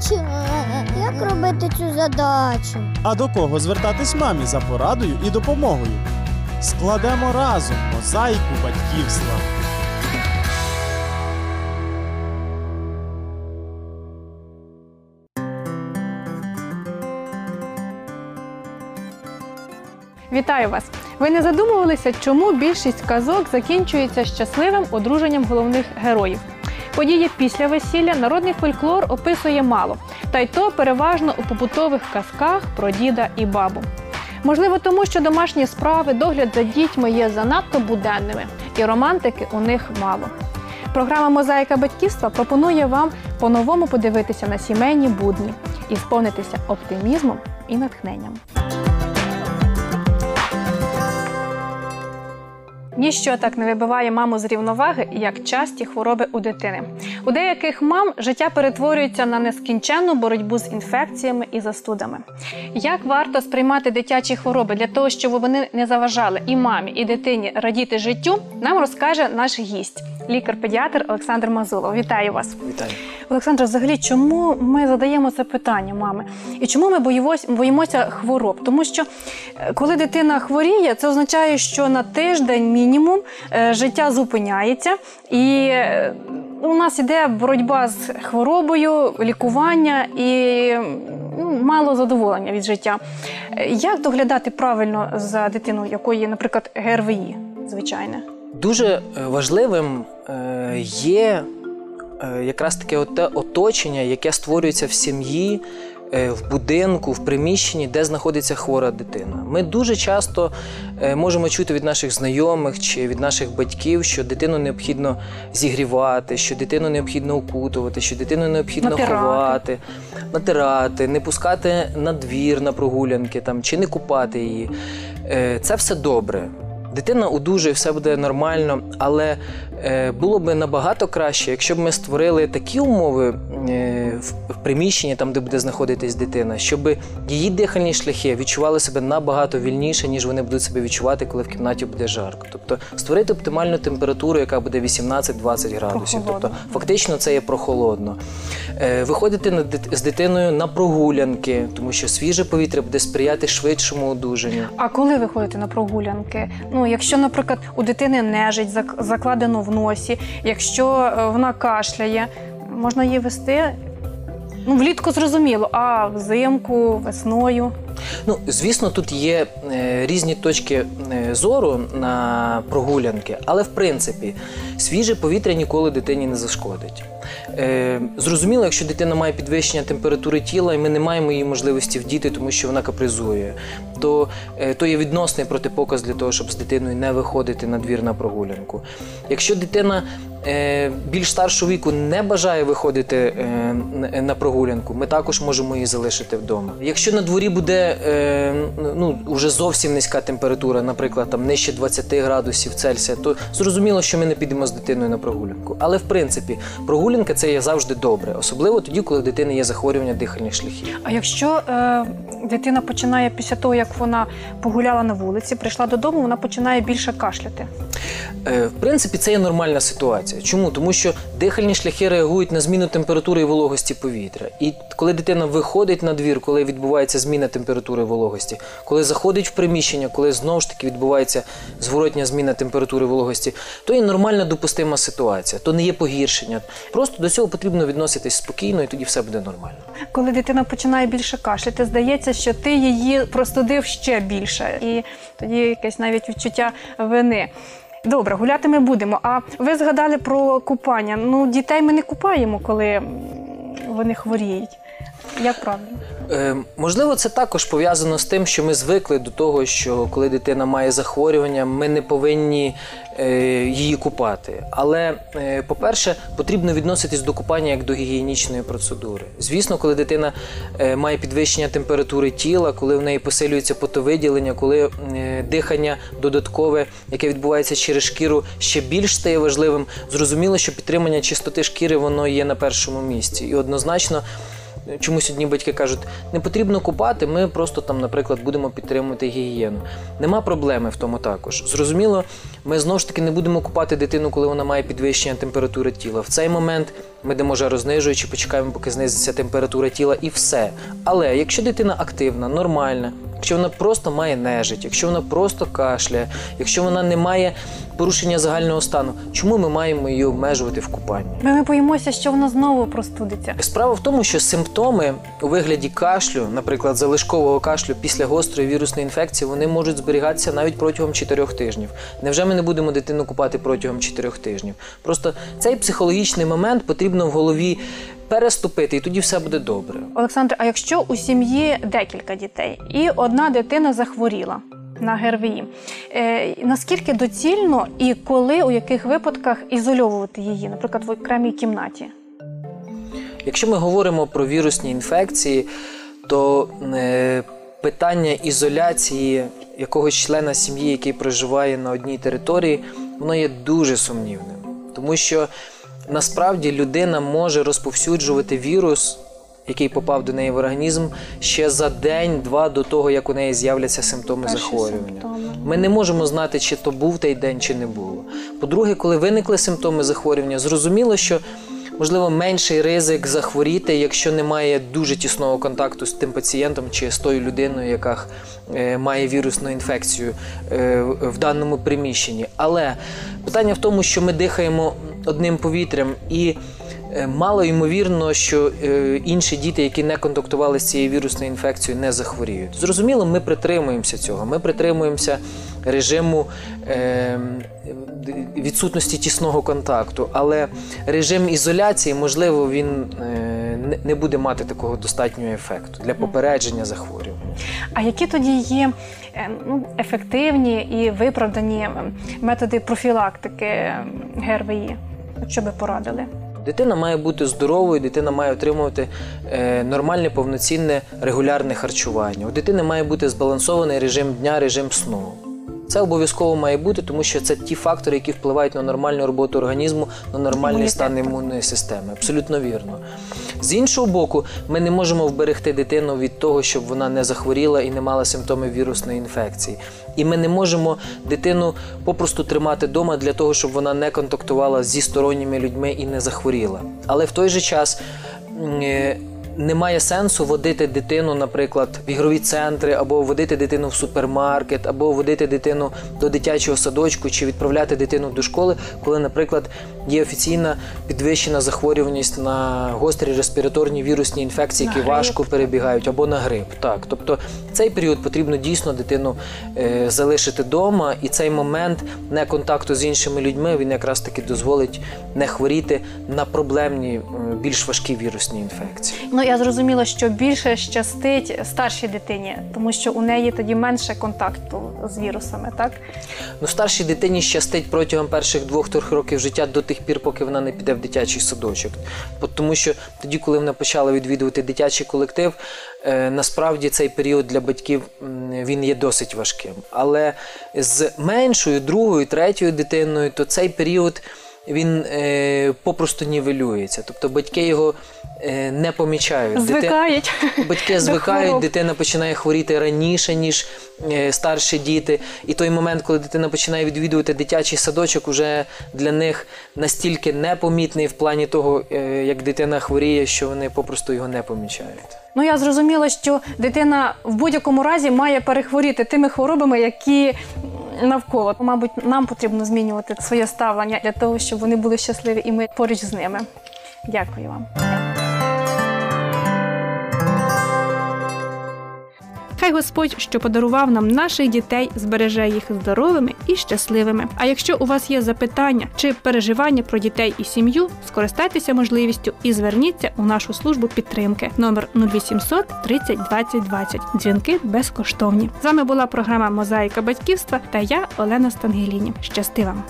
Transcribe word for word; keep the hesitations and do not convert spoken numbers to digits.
навчила, як робити цю задачу. А до кого звертатись мамі за порадою і допомогою? Складемо разом мозаїку батьківства. Вітаю вас! Ви не задумувалися, чому більшість казок закінчується щасливим одруженням головних героїв? Події після весілля народний фольклор описує мало, та й то переважно у побутових казках про діда і бабу. Можливо, тому що домашні справи, догляд за дітьми є занадто буденними, і романтики у них мало. Програма «Мозаїка батьківства» пропонує вам по-новому подивитися на сімейні будні і сповнитися оптимізмом і натхненням. Ніщо так не вибиває маму з рівноваги, як часті хвороби у дитини. У деяких мам життя перетворюється на нескінченну боротьбу з інфекціями і застудами. Як варто сприймати дитячі хвороби для того, щоб вони не заважали і мамі, і дитині радіти життю, нам розкаже наш гість – лікар-педіатр Олександр Мазулов. Вітаю вас! Вітаю! Олександр, взагалі, чому ми задаємо це питання мами? І чому ми боїмося хвороб? Тому що, коли дитина хворіє, це означає, що на тиждень мінімум життя зупиняється, і у нас йде боротьба з хворобою, лікування і мало задоволення від життя. Як доглядати правильно за дитиною, якої, наприклад, ГРВІ звичайне? Дуже важливим є якраз таке оточення, яке створюється в сім'ї, в будинку, в приміщенні, де знаходиться хвора дитина. Ми дуже часто можемо чути від наших знайомих чи від наших батьків, що дитину необхідно зігрівати, що дитину необхідно укутувати, що дитину необхідно ховати, натирати, не пускати на двір, на прогулянки там, чи не купати її. Це все добре. Дитина одужує, все буде нормально, але було б набагато краще, якщо б ми створили такі умови в приміщенні, там, де буде знаходитись дитина, щоб її дихальні шляхи відчували себе набагато вільніше, ніж вони будуть себе відчувати, коли в кімнаті буде жарко. Тобто створити оптимальну температуру, яка буде вісімнадцять-двадцять градусів. Тобто фактично це є прохолодно. Виходити з дитиною на прогулянки, тому що свіже повітря буде сприяти швидшому одужанню. А коли виходити на прогулянки? Ну, якщо, наприклад, у дитини нежить закладено в носі, якщо вона кашляє, можна її вести? Ну, влітку зрозуміло, а взимку, весною? Ну, звісно, тут є різні точки зору на прогулянки, але, в принципі, свіже повітря ніколи дитині не зашкодить. Зрозуміло, якщо дитина має підвищення температури тіла, і ми не маємо її можливості вдіти, тому що вона капризує, то є відносний протипоказ для того, щоб з дитиною не виходити на двір на прогулянку. Якщо дитина більш старшого віку не бажає виходити на прогулянку, ми також можемо її залишити вдома. Якщо на дворі буде вже зовсім низька температура, наприклад, нижче двадцяти градусів Цельсія, то зрозуміло, що ми не підемо з дитиною на прогулянку. Але, в принципі, прогулянка – це є завжди добре, особливо тоді, коли в дитини є захворювання дихальних шляхів. А якщо дитина починає після того, як вона погуляла на вулиці, прийшла додому, вона починає більше кашляти? В принципі, це є нормальна ситуація. Чому? Тому що дихальні шляхи реагують на зміну температури і вологості повітря. І коли дитина виходить на двір, коли відбувається зміна температури і вологості, коли заходить в приміщення, коли знову ж таки відбувається зворотня зміна температури і вологості, то є нормальна допустима ситуація, то не є погіршення. Просто до цього потрібно відноситись спокійно, і тоді все буде нормально. Коли дитина починає більше кашляти, здається, що ти її простудив ще більше. І тоді якесь навіть відчуття вини. Добре, гуляти ми будемо. А ви згадали про купання. Ну, дітей ми не купаємо, коли вони хворіють. Як правильно? Е, можливо, це також пов'язано з тим, що ми звикли до того, що коли дитина має захворювання, ми не повинні її купати. Але, по-перше, потрібно відноситись до купання як до гігієнічної процедури. Звісно, коли дитина має підвищення температури тіла, коли в неї посилюється потовиділення, коли дихання додаткове, яке відбувається через шкіру, ще більш стає важливим, зрозуміло, що підтримання чистоти шкіри, воно є на першому місці. І однозначно, чомусь одні батьки кажуть, не потрібно купати, ми просто там, наприклад, будемо підтримувати гігієну. Нема проблеми в тому також. Зрозуміло, ми знову ж таки не будемо купати дитину, коли вона має підвищення температури тіла. В цей момент Ми дамо жарознижуючі, почекаємо, поки знизиться температура тіла, і все. Але якщо дитина активна, нормальна, якщо вона просто має нежить, якщо вона просто кашляє, якщо вона не має порушення загального стану, чому ми маємо її обмежувати в купанні? Ми не боїмося, що вона знову простудиться. Справа в тому, що симптоми у вигляді кашлю, наприклад, залишкового кашлю після гострої вірусної інфекції, вони можуть зберігатися навіть протягом чотирьох тижнів. Невже ми не будемо дитину купати протягом чотирьох тижнів? Просто цей психологічний момент потрібно в голові переступити, і тоді все буде добре. Олександр, а якщо у сім'ї декілька дітей, і одна дитина захворіла на ГРВІ, е, наскільки доцільно і коли, у яких випадках ізольовувати її, наприклад, в окремій кімнаті? Якщо ми говоримо про вірусні інфекції, то е, питання ізоляції якогось члена сім'ї, який проживає на одній території, воно є дуже сумнівним. Тому що насправді людина може розповсюджувати вірус, який попав до неї в організм, ще за день-два до того, як у неї з'являться симптоми Перші захворювання. Симптоми. Ми не можемо знати, чи то був той день, чи не було. По-друге, коли виникли симптоми захворювання, зрозуміло, що, можливо, менший ризик захворіти, якщо немає дуже тісного контакту з тим пацієнтом чи з тою людиною, яка е, має вірусну інфекцію е, в даному приміщенні. Але питання в тому, що ми дихаємо одним повітрям, і е, мало ймовірно, що е, інші діти, які не контактували з цією вірусною інфекцією, не захворіють. Зрозуміло, ми притримуємося цього, ми притримуємося режиму е, відсутності тісного контакту, але режим ізоляції, можливо, він е, не буде мати такого достатнього ефекту для попередження захворювання. А які тоді є е, ну, ефективні і виправдані методи профілактики ГРВІ? Що би порадили? Дитина має бути здоровою, дитина має отримувати е, нормальне, повноцінне, регулярне харчування. У дитини має бути збалансований режим дня, режим сну. Це обов'язково має бути, тому що це ті фактори, які впливають на нормальну роботу організму, на нормальний стан імунної системи. Абсолютно вірно. З іншого боку, ми не можемо вберегти дитину від того, щоб вона не захворіла і не мала симптомів вірусної інфекції. І ми не можемо дитину попросту тримати вдома для того, щоб вона не контактувала зі сторонніми людьми і не захворіла. Але в той же час немає сенсу водити дитину, наприклад, в ігрові центри, або водити дитину в супермаркет, або водити дитину до дитячого садочку, чи відправляти дитину до школи, коли, наприклад, є офіційна підвищена захворюваність на гострі респіраторні вірусні інфекції, які важко перебігають, або на грип. Так, тобто цей період потрібно дійсно дитину е, залишити вдома, і цей момент неконтакту з іншими людьми, він якраз таки дозволить не хворіти на проблемні, більш важкі вірусні інфекції. Ну, я зрозуміла, що більше щастить старшій дитині, тому що у неї тоді менше контакту з вірусами, так? Ну, старшій дитині щастить протягом перших двох-трьох років життя до тих пір, поки вона не піде в дитячий садочок. Тому що тоді, коли вона почала відвідувати дитячий колектив, насправді цей період для батьків, він є досить важким. Але з меншою, другою, третьою дитиною, то цей період, він е, попросту нівелюється. Тобто батьки його е, не помічають. Звикають. Дити... Батьки звикають, дитина починає хворіти раніше, ніж е, старші діти. І той момент, коли дитина починає відвідувати дитячий садочок, вже для них настільки непомітний в плані того, е, як дитина хворіє, що вони попросту його не помічають. Ну, я зрозуміла, що дитина в будь-якому разі має перехворіти тими хворобами, які навколо. Мабуть, нам потрібно змінювати своє ставлення для того, щоб вони були щасливі і ми поруч з ними. Дякую вам. Хай Господь, що подарував нам наших дітей, збереже їх здоровими і щасливими. А якщо у вас є запитання чи переживання про дітей і сім'ю, скористайтеся можливістю і зверніться у нашу службу підтримки. Номер нуль вісімсот тридцять двадцять двадцять. Дзвінки безкоштовні. З вами була програма «Мозаїка батьківства» та я, Олена Стангеліні. Щасти вам!